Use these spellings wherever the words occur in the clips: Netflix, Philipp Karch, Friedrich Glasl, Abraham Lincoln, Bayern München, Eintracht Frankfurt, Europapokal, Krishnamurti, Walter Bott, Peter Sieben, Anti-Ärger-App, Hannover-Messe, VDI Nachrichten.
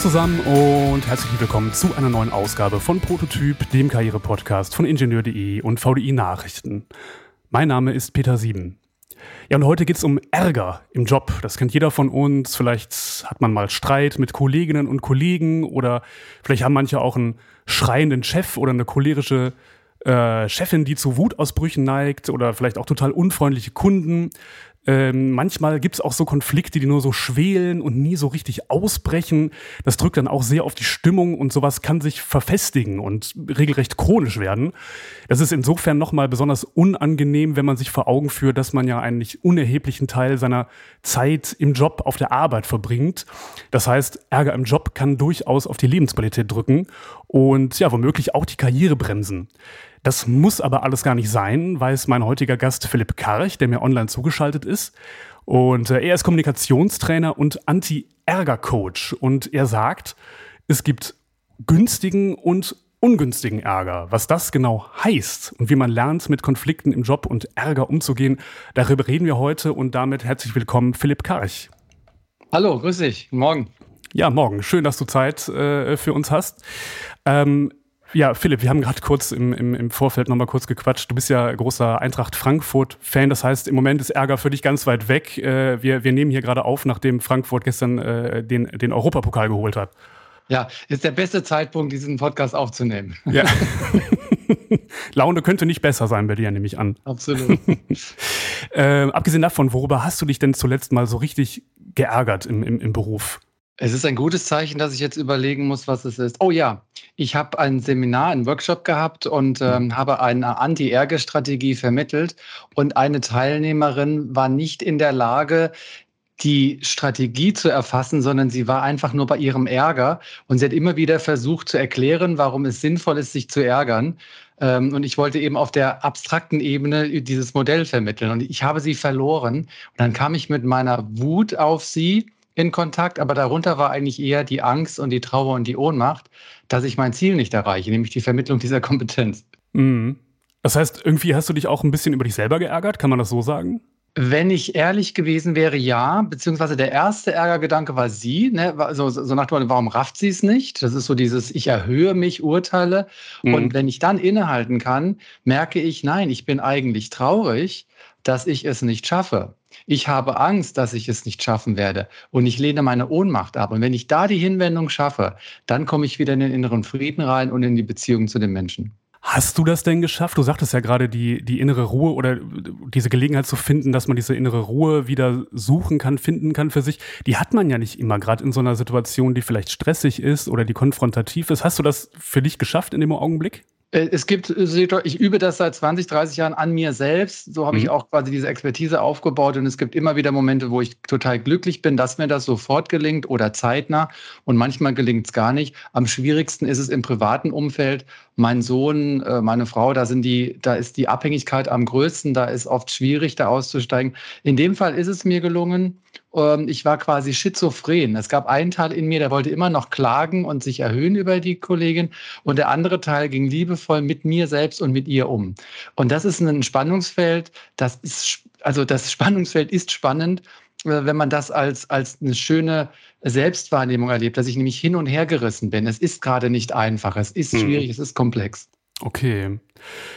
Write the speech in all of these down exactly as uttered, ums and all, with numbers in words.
zusammen und herzlich willkommen zu einer neuen Ausgabe von Prototyp, dem Karriere-Podcast von Ingenieur punkt de und V D I Nachrichten. Mein Name ist Peter Sieben. Ja, und heute geht es um Ärger im Job. Das kennt jeder von uns. Vielleicht hat man mal Streit mit Kolleginnen und Kollegen oder vielleicht haben manche auch einen schreienden Chef oder eine cholerische äh, Chefin, die zu Wutausbrüchen neigt oder vielleicht auch total unfreundliche Kunden. Ähm, manchmal gibt es auch so Konflikte, die nur so schwelen und nie so richtig ausbrechen. Das drückt dann auch sehr auf die Stimmung und sowas kann sich verfestigen und regelrecht chronisch werden. Das ist insofern nochmal besonders unangenehm, wenn man sich vor Augen führt, dass man ja einen nicht unerheblichen Teil seiner Zeit im Job auf der Arbeit verbringt. Das heißt, Ärger im Job kann durchaus auf die Lebensqualität drücken und ja, womöglich auch die Karriere bremsen. Das muss aber alles gar nicht sein, weiß mein heutiger Gast Philipp Karch, der mir online zugeschaltet ist. Und er ist Kommunikationstrainer und Anti-Ärger-Coach. Und er sagt, es gibt günstigen und ungünstigen Ärger. Was das genau heißt und wie man lernt, mit Konflikten im Job und Ärger umzugehen, darüber reden wir heute. Und damit herzlich willkommen, Philipp Karch. Hallo, grüß dich. Guten Morgen. Ja, morgen. Schön, dass du Zeit äh, für uns hast. Ähm, Ja, Philipp, wir haben gerade kurz im, im, im Vorfeld nochmal kurz gequatscht. Du bist ja großer Eintracht Frankfurt-Fan. Das heißt, im Moment ist Ärger für dich ganz weit weg. Äh, wir, wir nehmen hier gerade auf, nachdem Frankfurt gestern äh, den, den Europapokal geholt hat. Ja, ist der beste Zeitpunkt, diesen Podcast aufzunehmen. Ja. Laune könnte nicht besser sein bei dir, nehme ich an. Absolut. äh, abgesehen davon, worüber hast du dich denn zuletzt mal so richtig geärgert im, im, im Beruf? Es ist ein gutes Zeichen, dass ich jetzt überlegen muss, was es ist. Oh ja, ich habe ein Seminar, einen Workshop gehabt und ähm, habe eine Anti-Ärger-Strategie vermittelt. Und eine Teilnehmerin war nicht in der Lage, die Strategie zu erfassen, sondern sie war einfach nur bei ihrem Ärger. Und sie hat immer wieder versucht zu erklären, warum es sinnvoll ist, sich zu ärgern. Und ich wollte eben auf der abstrakten Ebene dieses Modell vermitteln. Und ich habe sie verloren. Und dann kam ich mit meiner Wut auf sie in Kontakt, aber darunter war eigentlich eher die Angst und die Trauer und die Ohnmacht, dass ich mein Ziel nicht erreiche, nämlich die Vermittlung dieser Kompetenz. Mhm. Das heißt, irgendwie hast du dich auch ein bisschen über dich selber geärgert, kann man das so sagen? Wenn ich ehrlich gewesen wäre, ja, beziehungsweise der erste Ärgergedanke war sie, ne? so, so nach dem Motto, warum rafft sie es nicht? Das ist so dieses, ich erhöhe mich, urteile. Mhm. Und wenn ich dann innehalten kann, merke ich, nein, ich bin eigentlich traurig, dass ich es nicht schaffe. Ich habe Angst, dass ich es nicht schaffen werde und ich lehne meine Ohnmacht ab. Und wenn ich da die Hinwendung schaffe, dann komme ich wieder in den inneren Frieden rein und in die Beziehung zu den Menschen. Hast du das denn geschafft? Du sagtest ja gerade, die, die innere Ruhe oder diese Gelegenheit zu finden, dass man diese innere Ruhe wieder suchen kann, finden kann für sich. Die hat man ja nicht immer, gerade in so einer Situation, die vielleicht stressig ist oder die konfrontativ ist. Hast du das für dich geschafft in dem Augenblick? Es gibt, ich übe das seit zwanzig, dreißig Jahren an mir selbst. So habe mhm. ich auch quasi diese Expertise aufgebaut. Und es gibt immer wieder Momente, wo ich total glücklich bin, dass mir das sofort gelingt oder zeitnah. Und manchmal gelingt es gar nicht. Am schwierigsten ist es im privaten Umfeld. Mein Sohn, meine Frau, da sind die, da ist die Abhängigkeit am größten. Da ist oft schwierig, da auszusteigen. In dem Fall ist es mir gelungen. Ich war quasi schizophren. Es gab einen Teil in mir, der wollte immer noch klagen und sich erhöhen über die Kollegin. Und der andere Teil ging liebevoll mit mir selbst und mit ihr um. Und das ist ein Spannungsfeld. Das ist, also das Spannungsfeld ist spannend, wenn man das als, als eine schöne Selbstwahrnehmung erlebt, dass ich nämlich hin und her gerissen bin. Es ist gerade nicht einfach. Es ist schwierig. Hm. Es ist komplex. Okay.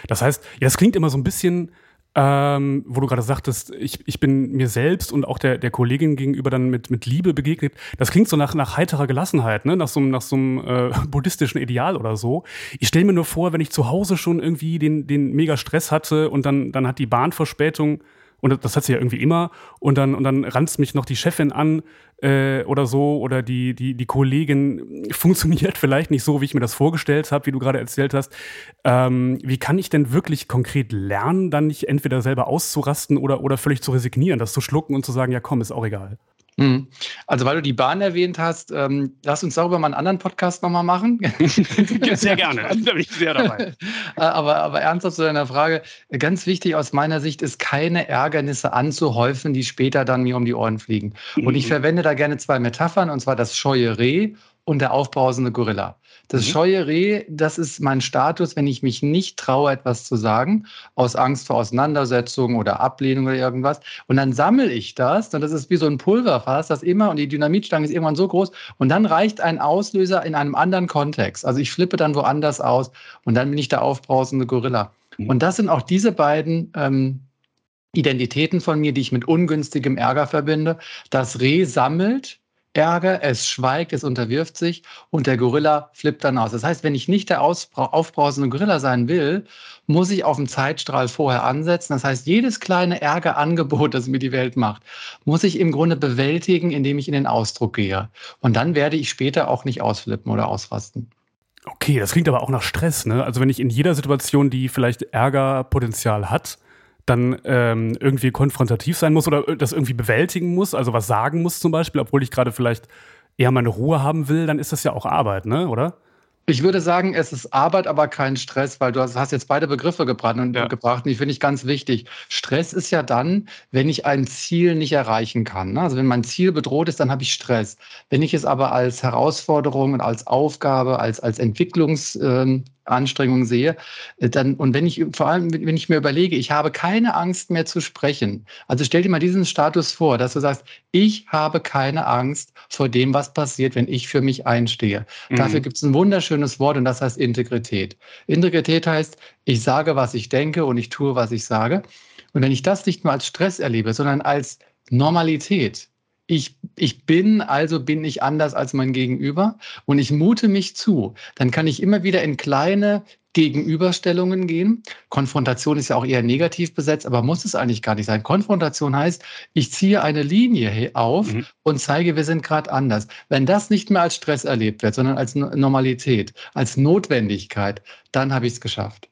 Das heißt, ja, das klingt immer so ein bisschen... Ähm, wo du gerade sagtest, ich, ich bin mir selbst und auch der, der Kollegin gegenüber dann mit, mit Liebe begegnet. Das klingt so nach, nach heiterer Gelassenheit, ne? Nach so, nach so einem äh, buddhistischen Ideal oder so. Ich stelle mir nur vor, wenn ich zu Hause schon irgendwie den, den mega Stress hatte und dann, dann hat die Bahnverspätung, und das hat sie ja irgendwie immer, und dann, und dann ranzt mich noch die Chefin an äh, oder so, oder die, die, die Kollegin funktioniert vielleicht nicht so, wie ich mir das vorgestellt habe, wie du gerade erzählt hast. Ähm, wie kann ich denn wirklich konkret lernen, dann nicht entweder selber auszurasten oder, oder völlig zu resignieren, das zu schlucken und zu sagen, ja komm, ist auch egal. Also, weil du die Bahn erwähnt hast, ähm, lass uns darüber mal einen anderen Podcast nochmal machen. Sehr gerne, da bin ich sehr dabei. aber, aber ernsthaft zu deiner Frage, ganz wichtig aus meiner Sicht ist, keine Ärgernisse anzuhäufen, die später dann mir um die Ohren fliegen. Und ich verwende da gerne zwei Metaphern, und zwar das scheue Reh und der aufbrausende Gorilla. Das mhm. scheue Reh, das ist mein Status, wenn ich mich nicht traue, etwas zu sagen, aus Angst vor Auseinandersetzungen oder Ablehnung oder irgendwas. Und dann sammle ich das, und das ist wie so ein Pulverfass, das immer, und die Dynamitstange ist irgendwann so groß, und dann reicht ein Auslöser in einem anderen Kontext. Also ich flippe dann woanders aus, und dann bin ich der aufbrausende Gorilla. Mhm. Und das sind auch diese beiden ähm, Identitäten von mir, die ich mit ungünstigem Ärger verbinde. Das Reh sammelt Ärger, es schweigt, es unterwirft sich und der Gorilla flippt dann aus. Das heißt, wenn ich nicht der aufbrausende Gorilla sein will, muss ich auf dem Zeitstrahl vorher ansetzen. Das heißt, jedes kleine Ärgerangebot, das mir die Welt macht, muss ich im Grunde bewältigen, indem ich in den Ausdruck gehe. Und dann werde ich später auch nicht ausflippen oder ausrasten. Okay, das klingt aber auch nach Stress, ne? Also wenn ich in jeder Situation, die vielleicht Ärgerpotenzial hat, dann ähm, irgendwie konfrontativ sein muss oder das irgendwie bewältigen muss, also was sagen muss zum Beispiel, obwohl ich gerade vielleicht eher meine Ruhe haben will, dann ist das ja auch Arbeit, ne, oder? Ich würde sagen, es ist Arbeit, aber kein Stress, weil du hast jetzt beide Begriffe gebracht und, ja. gebracht, und die finde ich ganz wichtig. Stress ist ja dann, wenn ich ein Ziel nicht erreichen kann. Also wenn mein Ziel bedroht ist, dann habe ich Stress. Wenn ich es aber als Herausforderung und als Aufgabe, als, als Entwicklungsanstrengung sehe, dann, und wenn ich vor allem, wenn ich mir überlege, ich habe keine Angst mehr zu sprechen. Also stell dir mal diesen Status vor, dass du sagst, ich habe keine Angst vor dem, was passiert, wenn ich für mich einstehe. Mhm. Dafür gibt es einen wunderschönen schönes Wort und das heißt Integrität. Integrität heißt, ich sage, was ich denke und ich tue, was ich sage. Und wenn ich das nicht nur als Stress erlebe, sondern als Normalität, ich, ich bin, also bin ich anders als mein Gegenüber und ich mute mich zu, dann kann ich immer wieder in kleine Gegenüberstellungen gehen. Konfrontation ist ja auch eher negativ besetzt, aber muss es eigentlich gar nicht sein. Konfrontation heißt, ich ziehe eine Linie auf mhm. und zeige, wir sind gerade anders. Wenn das nicht mehr als Stress erlebt wird, sondern als Normalität, als Notwendigkeit, dann habe ich es geschafft.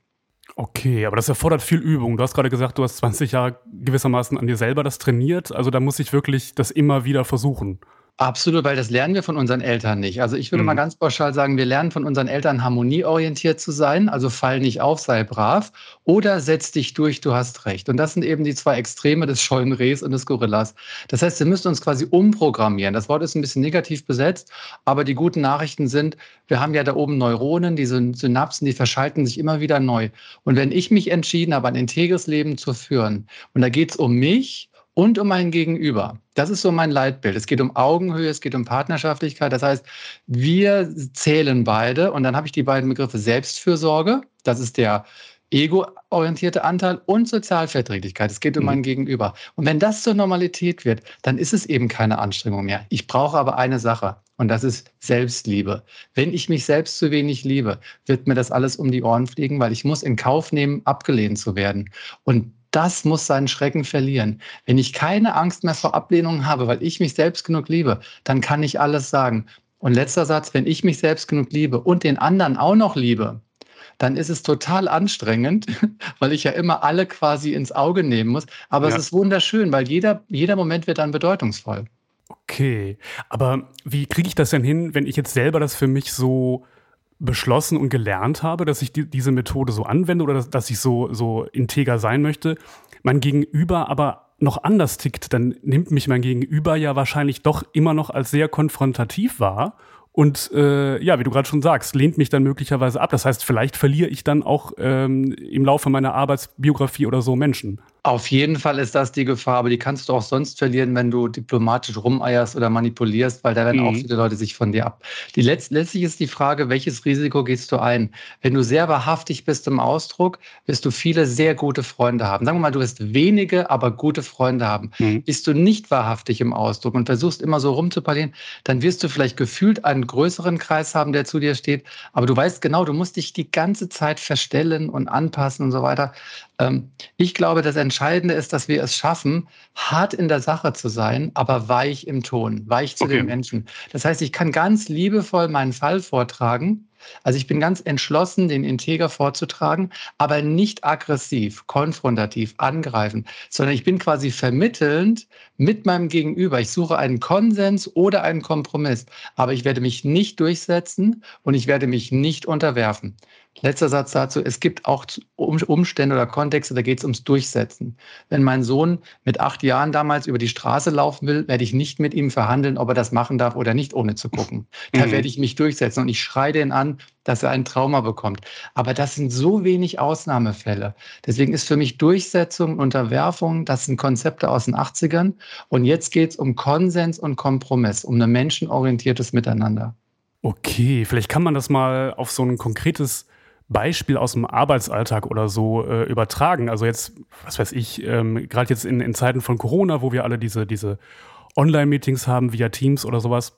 Okay, aber das erfordert viel Übung. Du hast gerade gesagt, du hast zwanzig Jahre gewissermaßen an dir selber das trainiert. Also da muss ich wirklich das immer wieder versuchen. Absolut, weil das lernen wir von unseren Eltern nicht. Also ich würde mhm. mal ganz pauschal sagen, wir lernen von unseren Eltern, harmonieorientiert zu sein, also fall nicht auf, sei brav oder setz dich durch, du hast recht. Und das sind eben die zwei Extreme des scheuen Rehs und des Gorillas. Das heißt, wir müssen uns quasi umprogrammieren. Das Wort ist ein bisschen negativ besetzt, aber die guten Nachrichten sind, wir haben ja da oben Neuronen, diese Synapsen, die verschalten sich immer wieder neu. Und wenn ich mich entschieden habe, ein integres Leben zu führen, und da geht es um mich, und um mein Gegenüber. Das ist so mein Leitbild. Es geht um Augenhöhe, es geht um Partnerschaftlichkeit. Das heißt, wir zählen beide. Und dann habe ich die beiden Begriffe Selbstfürsorge. Das ist der ego-orientierte Anteil und Sozialverträglichkeit. Es geht um mhm. mein Gegenüber. Und wenn das zur Normalität wird, dann ist es eben keine Anstrengung mehr. Ich brauche aber eine Sache und das ist Selbstliebe. Wenn ich mich selbst zu wenig liebe, wird mir das alles um die Ohren fliegen, weil ich muss in Kauf nehmen, abgelehnt zu werden. Und das muss seinen Schrecken verlieren. Wenn ich keine Angst mehr vor Ablehnung habe, weil ich mich selbst genug liebe, dann kann ich alles sagen. Und letzter Satz, wenn ich mich selbst genug liebe und den anderen auch noch liebe, dann ist es total anstrengend, weil ich ja immer alle quasi ins Auge nehmen muss. Aber ja. es ist wunderschön, weil jeder, jeder Moment wird dann bedeutungsvoll. Okay, aber wie kriege ich das denn hin, wenn ich jetzt selber das für mich so beschlossen und gelernt habe, dass ich die, diese Methode so anwende oder dass, dass ich so, so integer sein möchte, mein Gegenüber aber noch anders tickt, dann nimmt mich mein Gegenüber ja wahrscheinlich doch immer noch als sehr konfrontativ wahr und äh, ja, wie du gerade schon sagst, lehnt mich dann möglicherweise ab. Das heißt, vielleicht verliere ich dann auch ähm, im Laufe meiner Arbeitsbiografie oder so Menschen. Auf jeden Fall ist das die Gefahr, aber die kannst du auch sonst verlieren, wenn du diplomatisch rumeierst oder manipulierst, weil da werden mhm. auch viele Leute sich von dir ab. Die Letz- letztlich ist die Frage, welches Risiko gehst du ein? Wenn du sehr wahrhaftig bist im Ausdruck, wirst du viele sehr gute Freunde haben. Sagen wir mal, du wirst wenige, aber gute Freunde haben. Mhm. Bist du nicht wahrhaftig im Ausdruck und versuchst immer so rumzupalieren, dann wirst du vielleicht gefühlt einen größeren Kreis haben, der zu dir steht, aber du weißt genau, du musst dich die ganze Zeit verstellen und anpassen und so weiter. Ich glaube, das Entscheidende ist, dass wir es schaffen, hart in der Sache zu sein, aber weich im Ton, weich zu okay. den Menschen. Das heißt, ich kann ganz liebevoll meinen Fall vortragen. Also ich bin ganz entschlossen, den integer vorzutragen, aber nicht aggressiv, konfrontativ, angreifend, sondern ich bin quasi vermittelnd mit meinem Gegenüber. Ich suche einen Konsens oder einen Kompromiss, aber ich werde mich nicht durchsetzen und ich werde mich nicht unterwerfen. Letzter Satz dazu, es gibt auch Umstände oder Kontexte, da geht es ums Durchsetzen. Wenn mein Sohn mit acht Jahren damals über die Straße laufen will, werde ich nicht mit ihm verhandeln, ob er das machen darf oder nicht, ohne zu gucken. Da mhm. werde ich mich durchsetzen und ich schreie den an, dass er ein Trauma bekommt. Aber das sind so wenig Ausnahmefälle. Deswegen ist für mich Durchsetzung, Unterwerfung, das sind Konzepte aus den achtzigern. Und jetzt geht es um Konsens und Kompromiss, um ein menschenorientiertes Miteinander. Okay, vielleicht kann man das mal auf so ein konkretes Beispiel aus dem Arbeitsalltag oder so äh, übertragen. Also jetzt, was weiß ich, ähm, gerade jetzt in, in Zeiten von Corona, wo wir alle diese, diese Online-Meetings haben via Teams oder sowas.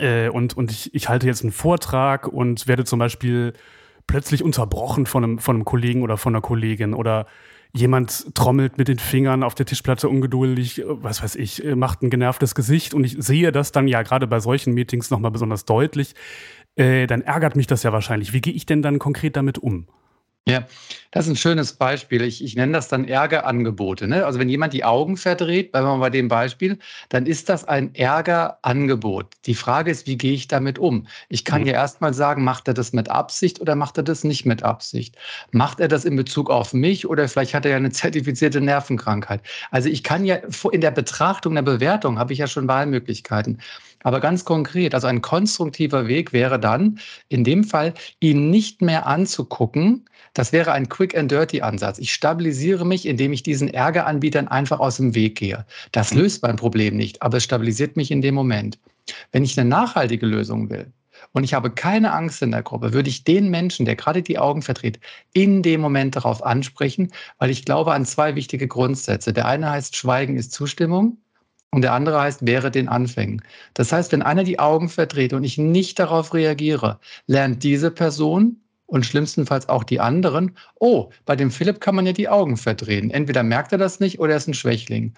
Äh, und, und ich, ich halte jetzt einen Vortrag und werde zum Beispiel plötzlich unterbrochen von einem, von einem Kollegen oder von einer Kollegin oder jemand trommelt mit den Fingern auf der Tischplatte ungeduldig, was weiß ich, macht ein genervtes Gesicht und ich sehe das dann ja gerade bei solchen Meetings nochmal besonders deutlich. Äh, dann ärgert mich das ja wahrscheinlich. Wie gehe ich denn dann konkret damit um? Ja, das ist ein schönes Beispiel. Ich, ich nenne das dann Ärgerangebote. Ne? Also wenn jemand die Augen verdreht, bleiben wir mal bei dem Beispiel, dann ist das ein Ärgerangebot. Die Frage ist, wie gehe ich damit um? Ich kann mhm. ja erstmal sagen, macht er das mit Absicht oder macht er das nicht mit Absicht? Macht er das in Bezug auf mich oder vielleicht hat er ja eine zertifizierte Nervenkrankheit? Also ich kann ja in der Betrachtung, in der Bewertung habe ich ja schon Wahlmöglichkeiten. Aber ganz konkret, also ein konstruktiver Weg wäre dann, in dem Fall, ihn nicht mehr anzugucken. Das wäre ein Quick-and-Dirty-Ansatz. Ich stabilisiere mich, indem ich diesen Ärgeranbietern einfach aus dem Weg gehe. Das löst mein Problem nicht, aber es stabilisiert mich in dem Moment. Wenn ich eine nachhaltige Lösung will und ich habe keine Angst in der Gruppe, würde ich den Menschen, der gerade die Augen verdreht, in dem Moment darauf ansprechen, weil ich glaube an zwei wichtige Grundsätze. Der eine heißt, Schweigen ist Zustimmung. Und der andere heißt, wehret den Anfängen. Das heißt, wenn einer die Augen verdreht und ich nicht darauf reagiere, lernt diese Person und schlimmstenfalls auch die anderen, oh, bei dem Philipp kann man ja die Augen verdrehen. Entweder merkt er das nicht oder er ist ein Schwächling.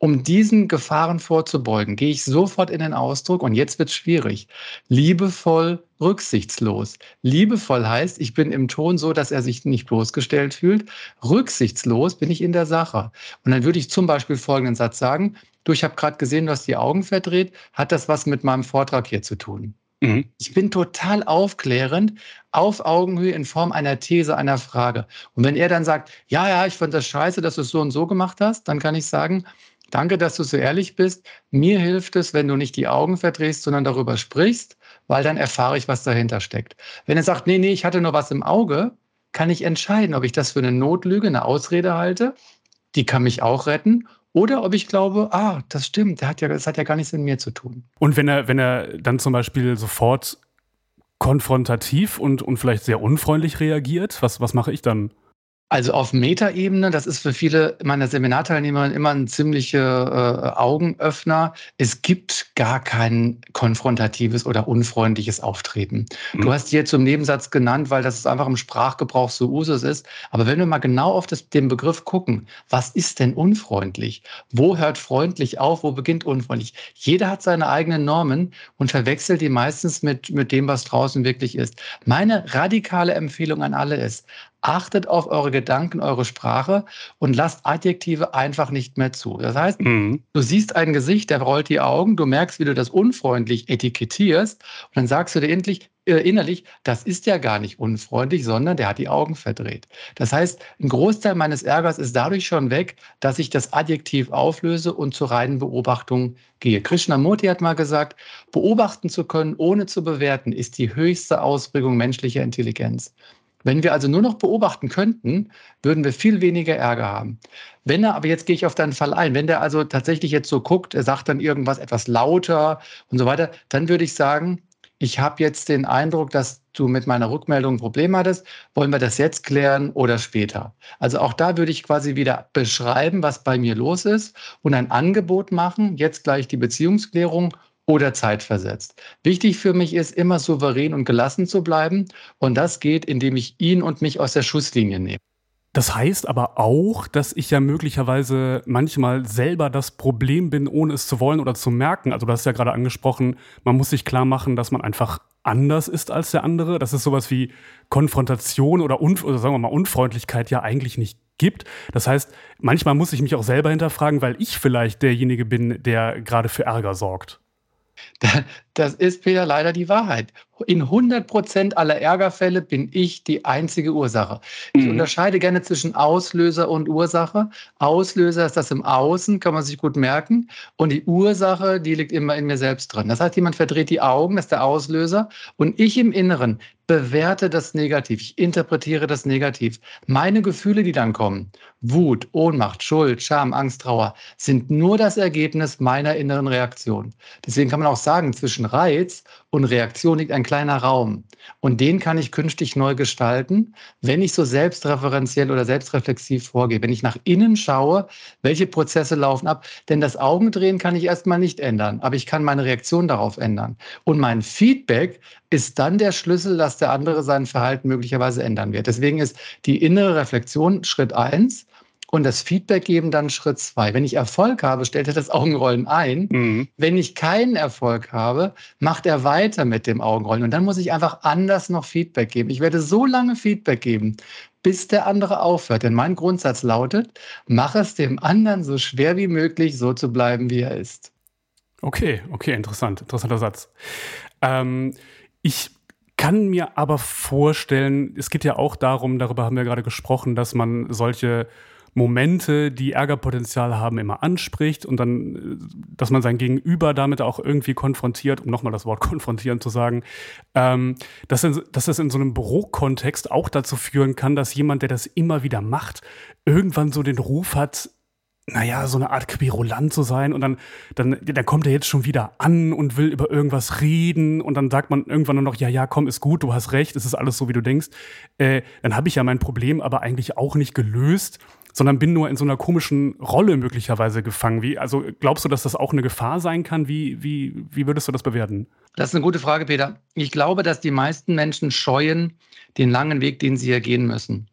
Um diesen Gefahren vorzubeugen, gehe ich sofort in den Ausdruck und jetzt wird es schwierig. Liebevoll, rücksichtslos. Liebevoll heißt, ich bin im Ton so, dass er sich nicht bloßgestellt fühlt. Rücksichtslos bin ich in der Sache. Und dann würde ich zum Beispiel folgenden Satz sagen, du, ich habe gerade gesehen, du hast die Augen verdreht, hat das was mit meinem Vortrag hier zu tun? Mhm. Ich bin total aufklärend, auf Augenhöhe in Form einer These, einer Frage. Und wenn er dann sagt, ja, ja, ich fand das scheiße, dass du es so und so gemacht hast, dann kann ich sagen, danke, dass du so ehrlich bist. Mir hilft es, wenn du nicht die Augen verdrehst, sondern darüber sprichst, weil dann erfahre ich, was dahinter steckt. Wenn er sagt, nee, nee, ich hatte nur was im Auge, kann ich entscheiden, ob ich das für eine Notlüge, eine Ausrede halte, die kann mich auch retten, oder ob ich glaube, ah, das stimmt, der hat ja, das hat ja gar nichts mit mir zu tun. Und wenn er, wenn er dann zum Beispiel sofort konfrontativ und, und vielleicht sehr unfreundlich reagiert, was, was mache ich dann? Also auf Metaebene, das ist für viele meiner Seminarteilnehmerinnen immer ein ziemlicher äh, Augenöffner. Es gibt gar kein konfrontatives oder unfreundliches Auftreten. Mhm. Du hast hier zum Nebensatz genannt, weil das einfach im Sprachgebrauch so Usus ist. Aber wenn wir mal genau auf das, den Begriff gucken, was ist denn unfreundlich? Wo hört freundlich auf? Wo beginnt unfreundlich? Jeder hat seine eigenen Normen und verwechselt die meistens mit, mit dem, was draußen wirklich ist. Meine radikale Empfehlung an alle ist, achtet auf eure Gedanken, eure Sprache und lasst Adjektive einfach nicht mehr zu. Das heißt, mhm. du siehst ein Gesicht, der rollt die Augen, du merkst, wie du das unfreundlich etikettierst und dann sagst du dir endlich, innerlich, das ist ja gar nicht unfreundlich, sondern der hat die Augen verdreht. Das heißt, ein Großteil meines Ärgers ist dadurch schon weg, dass ich das Adjektiv auflöse und zur reinen Beobachtung gehe. Krishnamurti hat mal gesagt, beobachten zu können, ohne zu bewerten, ist die höchste Ausprägung menschlicher Intelligenz. Wenn wir also nur noch beobachten könnten, würden wir viel weniger Ärger haben. Wenn er, aber jetzt gehe ich auf deinen Fall ein, wenn der also tatsächlich jetzt so guckt, er sagt dann irgendwas etwas lauter und so weiter, dann würde ich sagen, ich habe jetzt den Eindruck, dass du mit meiner Rückmeldung ein Problem hattest. Wollen wir das jetzt klären oder später? Also auch da würde ich quasi wieder beschreiben, was bei mir los ist und ein Angebot machen, jetzt gleich die Beziehungsklärung oder zeitversetzt. Wichtig für mich ist, immer souverän und gelassen zu bleiben. Und das geht, indem ich ihn und mich aus der Schusslinie nehme. Das heißt aber auch, dass ich ja möglicherweise manchmal selber das Problem bin, ohne es zu wollen oder zu merken. Also du hast ja gerade angesprochen, man muss sich klar machen, dass man einfach anders ist als der andere. Dass es sowas wie Konfrontation oder, Unf- oder sagen wir mal Unfreundlichkeit ja eigentlich nicht gibt. Das heißt, manchmal muss ich mich auch selber hinterfragen, weil ich vielleicht derjenige bin, der gerade für Ärger sorgt. Da, Das ist, Peter, leider die Wahrheit. In hundert Prozent aller Ärgerfälle bin ich die einzige Ursache. Ich mhm. unterscheide gerne zwischen Auslöser und Ursache. Auslöser ist das im Außen, kann man sich gut merken. Und die Ursache, die liegt immer in mir selbst drin. Das heißt, jemand verdreht die Augen, das ist der Auslöser. Und ich im Inneren bewerte das negativ. Ich interpretiere das negativ. Meine Gefühle, die dann kommen, Wut, Ohnmacht, Schuld, Scham, Angst, Trauer, sind nur das Ergebnis meiner inneren Reaktion. Deswegen kann man auch sagen, zwischen Reiz und Reaktion liegt ein kleiner Raum. Und den kann ich künftig neu gestalten, wenn ich so selbstreferenziell oder selbstreflexiv vorgehe. Wenn ich nach innen schaue, welche Prozesse laufen ab. Denn das Augendrehen kann ich erstmal nicht ändern, aber ich kann meine Reaktion darauf ändern. Und mein Feedback ist dann der Schlüssel, dass der andere sein Verhalten möglicherweise ändern wird. Deswegen ist die innere Reflexion Schritt eins und das Feedback geben dann Schritt zwei. Wenn ich Erfolg habe, stellt er das Augenrollen ein. Mhm. Wenn ich keinen Erfolg habe, macht er weiter mit dem Augenrollen. Und dann muss ich einfach anders noch Feedback geben. Ich werde so lange Feedback geben, bis der andere aufhört. Denn mein Grundsatz lautet, mach es dem anderen so schwer wie möglich, so zu bleiben, wie er ist. Okay, okay, interessant. Interessanter Satz. Ähm, ich kann mir aber vorstellen, es geht ja auch darum, darüber haben wir gerade gesprochen, dass man solche Momente, die Ärgerpotenzial haben, immer anspricht und dann, dass man sein Gegenüber damit auch irgendwie konfrontiert, um nochmal das Wort konfrontieren zu sagen, ähm, dass, in, dass das in so einem Bürokontext auch dazu führen kann, dass jemand, der das immer wieder macht, irgendwann so den Ruf hat, naja, so eine Art querulant zu sein und dann, dann, dann kommt er jetzt schon wieder an und will über irgendwas reden und dann sagt man irgendwann nur noch, ja, ja, komm, ist gut, du hast recht, es ist alles so, wie du denkst. Äh, dann habe ich ja mein Problem aber eigentlich auch nicht gelöst, sondern bin nur in so einer komischen Rolle möglicherweise gefangen. Wie, also glaubst du, dass das auch eine Gefahr sein kann? Wie, wie, wie würdest du das bewerten? Das ist eine gute Frage, Peter. Ich glaube, dass die meisten Menschen scheuen den langen Weg, den sie ja gehen müssen.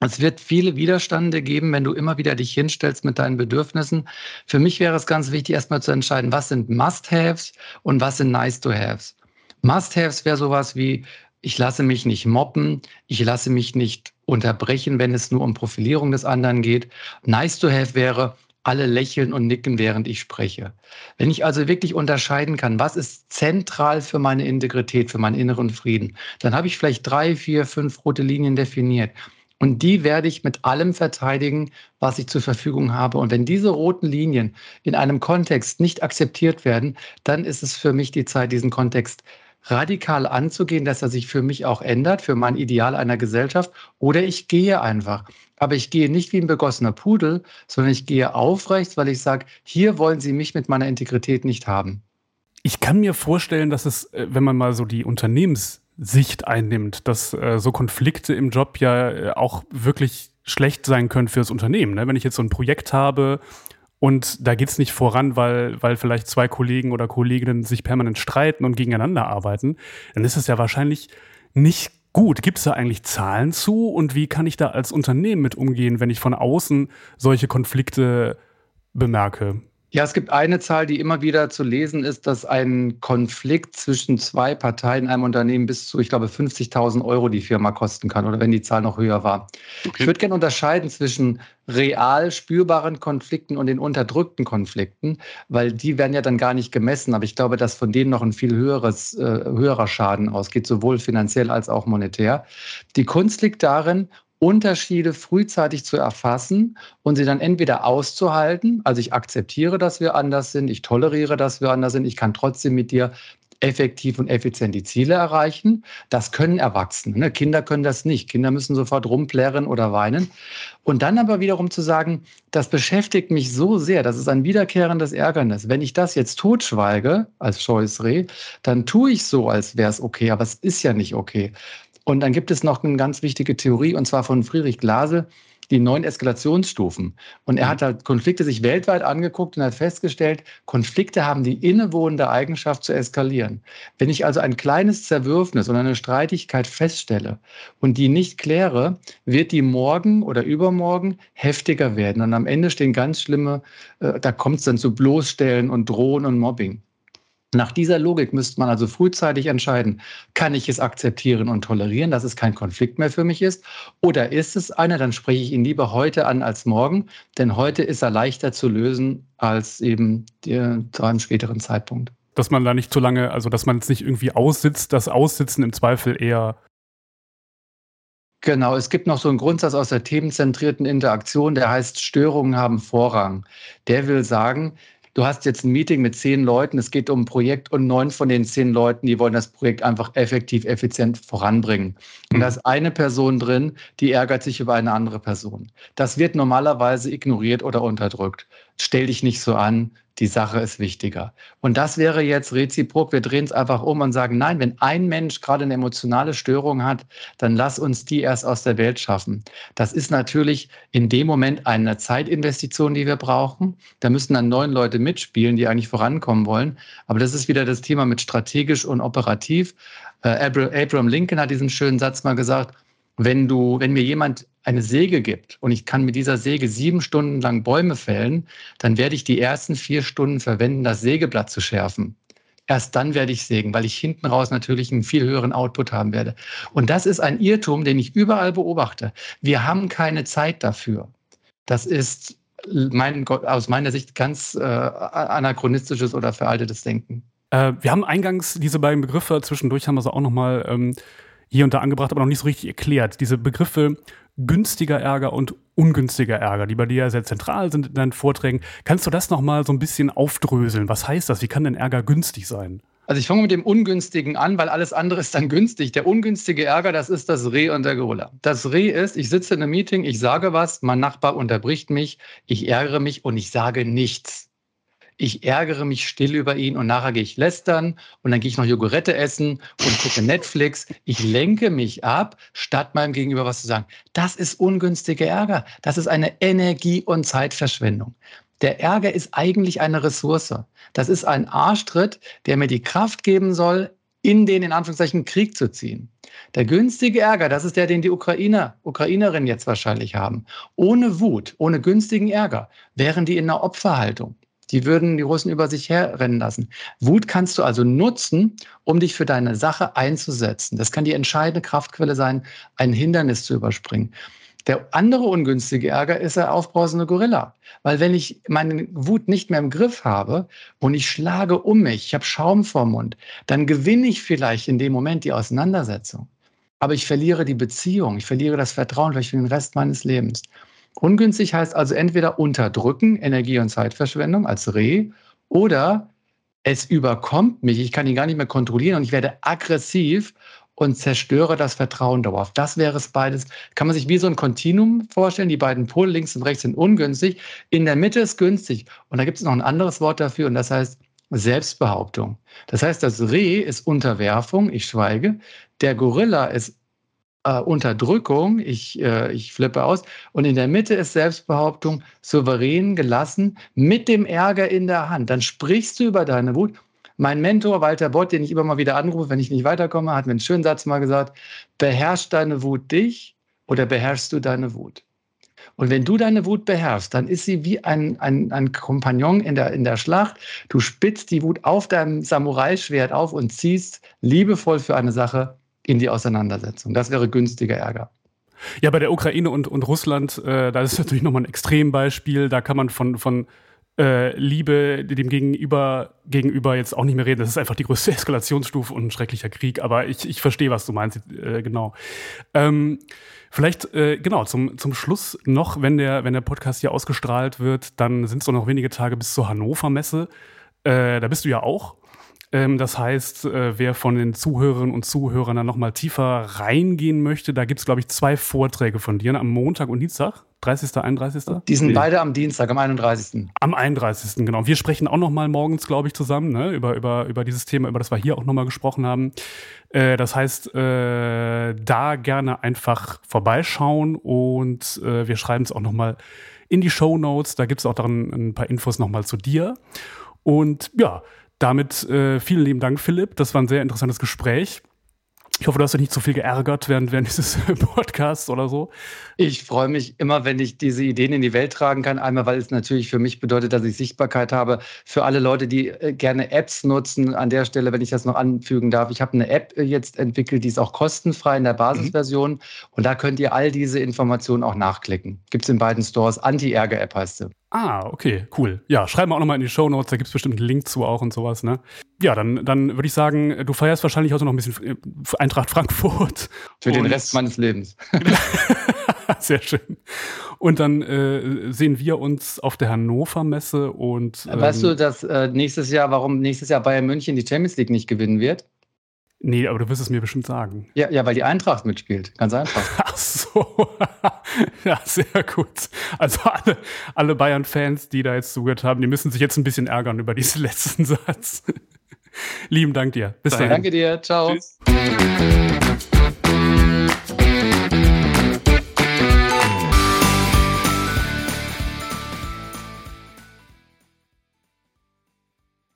Es wird viele Widerstände geben, wenn du immer wieder dich hinstellst mit deinen Bedürfnissen. Für mich wäre es ganz wichtig, erstmal zu entscheiden, was sind Must-Haves und was sind Nice-to-Haves. Must-Haves wäre sowas wie, ich lasse mich nicht mobben, ich lasse mich nicht unterbrechen, wenn es nur um Profilierung des anderen geht. Nice-to-have wäre, alle lächeln und nicken, während ich spreche. Wenn ich also wirklich unterscheiden kann, was ist zentral für meine Integrität, für meinen inneren Frieden, dann habe ich vielleicht drei, vier, fünf rote Linien definiert. Und die werde ich mit allem verteidigen, was ich zur Verfügung habe. Und wenn diese roten Linien in einem Kontext nicht akzeptiert werden, dann ist es für mich die Zeit, diesen Kontext radikal anzugehen, dass er sich für mich auch ändert, für mein Ideal einer Gesellschaft. Oder ich gehe einfach. Aber ich gehe nicht wie ein begossener Pudel, sondern ich gehe aufrecht, weil ich sage, hier wollen Sie mich mit meiner Integrität nicht haben. Ich kann mir vorstellen, dass es, wenn man mal so die Unternehmens- Sicht einnimmt, dass äh, so Konflikte im Job ja äh, auch wirklich schlecht sein können fürs Unternehmen. Ne? Wenn ich jetzt so ein Projekt habe und da geht es nicht voran, weil, weil vielleicht zwei Kollegen oder Kolleginnen sich permanent streiten und gegeneinander arbeiten, dann ist es ja wahrscheinlich nicht gut. Gibt es da eigentlich Zahlen zu und wie kann ich da als Unternehmen mit umgehen, wenn ich von außen solche Konflikte bemerke? Ja, es gibt eine Zahl, die immer wieder zu lesen ist, dass ein Konflikt zwischen zwei Parteien in einem Unternehmen bis zu, ich glaube, fünfzigtausend Euro die Firma kosten kann oder wenn die Zahl noch höher war. Okay. Ich würde gerne unterscheiden zwischen real spürbaren Konflikten und den unterdrückten Konflikten, weil die werden ja dann gar nicht gemessen. Aber ich glaube, dass von denen noch ein viel höheres, äh, höherer Schaden ausgeht, sowohl finanziell als auch monetär. Die Kunst liegt darin, Unterschiede frühzeitig zu erfassen und sie dann entweder auszuhalten, also ich akzeptiere, dass wir anders sind, ich toleriere, dass wir anders sind, ich kann trotzdem mit dir effektiv und effizient die Ziele erreichen. Das können Erwachsene, ne? Kinder können das nicht. Kinder müssen sofort rumplärren oder weinen. Und dann aber wiederum zu sagen, das beschäftigt mich so sehr, das ist ein wiederkehrendes Ärgernis. Wenn ich das jetzt totschweige, als scheues Reh, dann tue ich so, als wäre es okay, aber es ist ja nicht okay. Und dann gibt es noch eine ganz wichtige Theorie, und zwar von Friedrich Glasl, die neuen Eskalationsstufen. Und er hat halt Konflikte sich weltweit angeguckt und hat festgestellt, Konflikte haben die innewohnende Eigenschaft zu eskalieren. Wenn ich also ein kleines Zerwürfnis oder eine Streitigkeit feststelle und die nicht kläre, wird die morgen oder übermorgen heftiger werden. Und am Ende stehen ganz schlimme, äh, da kommt es dann zu Bloßstellen und Drohen und Mobbing. Nach dieser Logik müsste man also frühzeitig entscheiden, kann ich es akzeptieren und tolerieren, dass es kein Konflikt mehr für mich ist? Oder ist es einer, dann spreche ich ihn lieber heute an als morgen, denn heute ist er leichter zu lösen als eben zu einem späteren Zeitpunkt. dass man da nicht zu lange, also dass man es nicht irgendwie aussitzt, das Aussitzen im Zweifel eher... Genau, es gibt noch so einen Grundsatz aus der themenzentrierten Interaktion, der heißt, Störungen haben Vorrang. Der will sagen, du hast jetzt ein Meeting mit zehn Leuten, es geht um ein Projekt und neun von den zehn Leuten, die wollen das Projekt einfach effektiv, effizient voranbringen. Und mhm. da ist eine Person drin, die ärgert sich über eine andere Person. Das wird normalerweise ignoriert oder unterdrückt. Stell dich nicht so an, die Sache ist wichtiger. Und das wäre jetzt reziprok, wir drehen es einfach um und sagen, nein, wenn ein Mensch gerade eine emotionale Störung hat, dann lass uns die erst aus der Welt schaffen. Das ist natürlich in dem Moment eine Zeitinvestition, die wir brauchen. Da müssen dann neun Leute mitspielen, die eigentlich vorankommen wollen. Aber das ist wieder das Thema mit strategisch und operativ. Abraham Lincoln hat diesen schönen Satz mal gesagt, wenn du, wenn mir jemand eine Säge gibt und ich kann mit dieser Säge sieben Stunden lang Bäume fällen, dann werde ich die ersten vier Stunden verwenden, das Sägeblatt zu schärfen. Erst dann werde ich sägen, weil ich hinten raus natürlich einen viel höheren Output haben werde. Und das ist ein Irrtum, den ich überall beobachte. Wir haben keine Zeit dafür. Das ist mein, aus meiner Sicht ganz äh, anachronistisches oder veraltetes Denken. Äh, wir haben eingangs diese beiden Begriffe, zwischendurch haben wir sie auch nochmal ähm, hier und da angebracht, aber noch nicht so richtig erklärt. Diese Begriffe günstiger Ärger und ungünstiger Ärger, die bei dir ja sehr zentral sind in deinen Vorträgen. Kannst du das nochmal so ein bisschen aufdröseln? Was heißt das? Wie kann denn Ärger günstig sein? Also ich fange mit dem Ungünstigen an, weil alles andere ist dann günstig. Der ungünstige Ärger, das ist das Reh und der Gorilla. Das Reh ist, ich sitze in einem Meeting, ich sage was, mein Nachbar unterbricht mich, ich ärgere mich und ich sage nichts. Ich ärgere mich still über ihn und nachher gehe ich lästern und dann gehe ich noch Joghurette essen und gucke Netflix. Ich lenke mich ab, statt meinem Gegenüber was zu sagen. Das ist ungünstiger Ärger. Das ist eine Energie- und Zeitverschwendung. Der Ärger ist eigentlich eine Ressource. Das ist ein Arschtritt, der mir die Kraft geben soll, in den, in Anführungszeichen, Krieg zu ziehen. Der günstige Ärger, das ist der, den die Ukrainer, Ukrainerinnen jetzt wahrscheinlich haben. Ohne Wut, ohne günstigen Ärger, wären die in einer Opferhaltung. Die würden die Russen über sich herrennen lassen. Wut kannst du also nutzen, um dich für deine Sache einzusetzen. Das kann die entscheidende Kraftquelle sein, ein Hindernis zu überspringen. Der andere ungünstige Ärger ist der aufbrausende Gorilla. Weil wenn ich meine Wut nicht mehr im Griff habe und ich schlage um mich, ich habe Schaum vorm Mund, dann gewinne ich vielleicht in dem Moment die Auseinandersetzung. Aber ich verliere die Beziehung, ich verliere das Vertrauen vielleicht für den Rest meines Lebens. Ungünstig heißt also entweder unterdrücken, Energie- und Zeitverschwendung als Reh, oder es überkommt mich, ich kann ihn gar nicht mehr kontrollieren und ich werde aggressiv und zerstöre das Vertrauen darauf. Das wäre es beides. Kann man sich wie so ein Kontinuum vorstellen, die beiden Pole links und rechts sind ungünstig, in der Mitte ist günstig. Und da gibt es noch ein anderes Wort dafür und das heißt Selbstbehauptung. Das heißt, das Reh ist Unterwerfung, ich schweige, der Gorilla ist Äh, Unterdrückung, ich, äh, ich flippe aus. Und in der Mitte ist Selbstbehauptung, souverän, gelassen, mit dem Ärger in der Hand. Dann sprichst du über deine Wut. Mein Mentor Walter Bott, den ich immer mal wieder anrufe, wenn ich nicht weiterkomme, hat mir einen schönen Satz mal gesagt, beherrscht deine Wut dich oder beherrschst du deine Wut? Und wenn du deine Wut beherrschst, dann ist sie wie ein, ein, ein Kompagnon in der, in der Schlacht. Du spitzt die Wut auf deinem Samurai-Schwert auf und ziehst liebevoll für eine Sache in die Auseinandersetzung. Das wäre günstiger Ärger. Ja, bei der Ukraine und, und Russland, äh, da ist natürlich nochmal ein Extrembeispiel. Da kann man von, von äh, Liebe dem Gegenüber, gegenüber jetzt auch nicht mehr reden. Das ist einfach die größte Eskalationsstufe und ein schrecklicher Krieg. Aber ich, ich verstehe, was du meinst. Äh, genau. Ähm, vielleicht, äh, genau, zum, zum Schluss noch, wenn der, wenn der Podcast hier ausgestrahlt wird, dann sind es doch noch wenige Tage bis zur Hannover-Messe. Äh, da bist du ja auch. Das heißt, wer von den Zuhörerinnen und Zuhörern dann nochmal tiefer reingehen möchte, da gibt es, glaube ich, zwei Vorträge von dir, am Montag und Dienstag, dreißigsten, einunddreißigsten Die sind nee. beide am Dienstag, am einunddreißigsten Am einunddreißigsten, genau. Wir sprechen auch nochmal morgens, glaube ich, zusammen, ne? über, über, über dieses Thema, über das wir hier auch nochmal gesprochen haben. Äh, das heißt, äh, da gerne einfach vorbeischauen und äh, wir schreiben es auch nochmal in die Shownotes. Da gibt es auch darin ein paar Infos nochmal zu dir. Und ja, damit äh, vielen lieben Dank, Philipp. Das war ein sehr interessantes Gespräch. Ich hoffe, du hast dich nicht zu viel geärgert während, während dieses Podcasts oder so. Ich freue mich immer, wenn ich diese Ideen in die Welt tragen kann. Einmal, weil es natürlich für mich bedeutet, dass ich Sichtbarkeit habe für alle Leute, die gerne Apps nutzen. An der Stelle, wenn ich das noch anfügen darf, ich habe eine App jetzt entwickelt, die ist auch kostenfrei in der Basisversion. Mhm. Und da könnt ihr all diese Informationen auch nachklicken. Gibt es in beiden Stores. Anti-Ärger-App heißt sie. Ah, okay, cool. Ja, schreiben wir auch nochmal in die Shownotes, da gibt es bestimmt einen Link zu auch und sowas, ne? Ja, dann, dann würde ich sagen, du feierst wahrscheinlich auch noch ein bisschen Eintracht Frankfurt. Für den Rest meines Lebens. Sehr schön. Und dann äh, sehen wir uns auf der Hannover-Messe und... Ähm, weißt du, dass äh, nächstes Jahr, warum nächstes Jahr Bayern München die Champions League nicht gewinnen wird? Nee, aber du wirst es mir bestimmt sagen. Ja, ja, weil die Eintracht mitspielt. Ganz einfach. Ach so. Ja, sehr gut. Also alle, alle Bayern-Fans, die da jetzt zugehört haben, die müssen sich jetzt ein bisschen ärgern über diesen letzten Satz. Lieben Dank dir. Bis dahin. Danke dir. Ciao. Tschüss.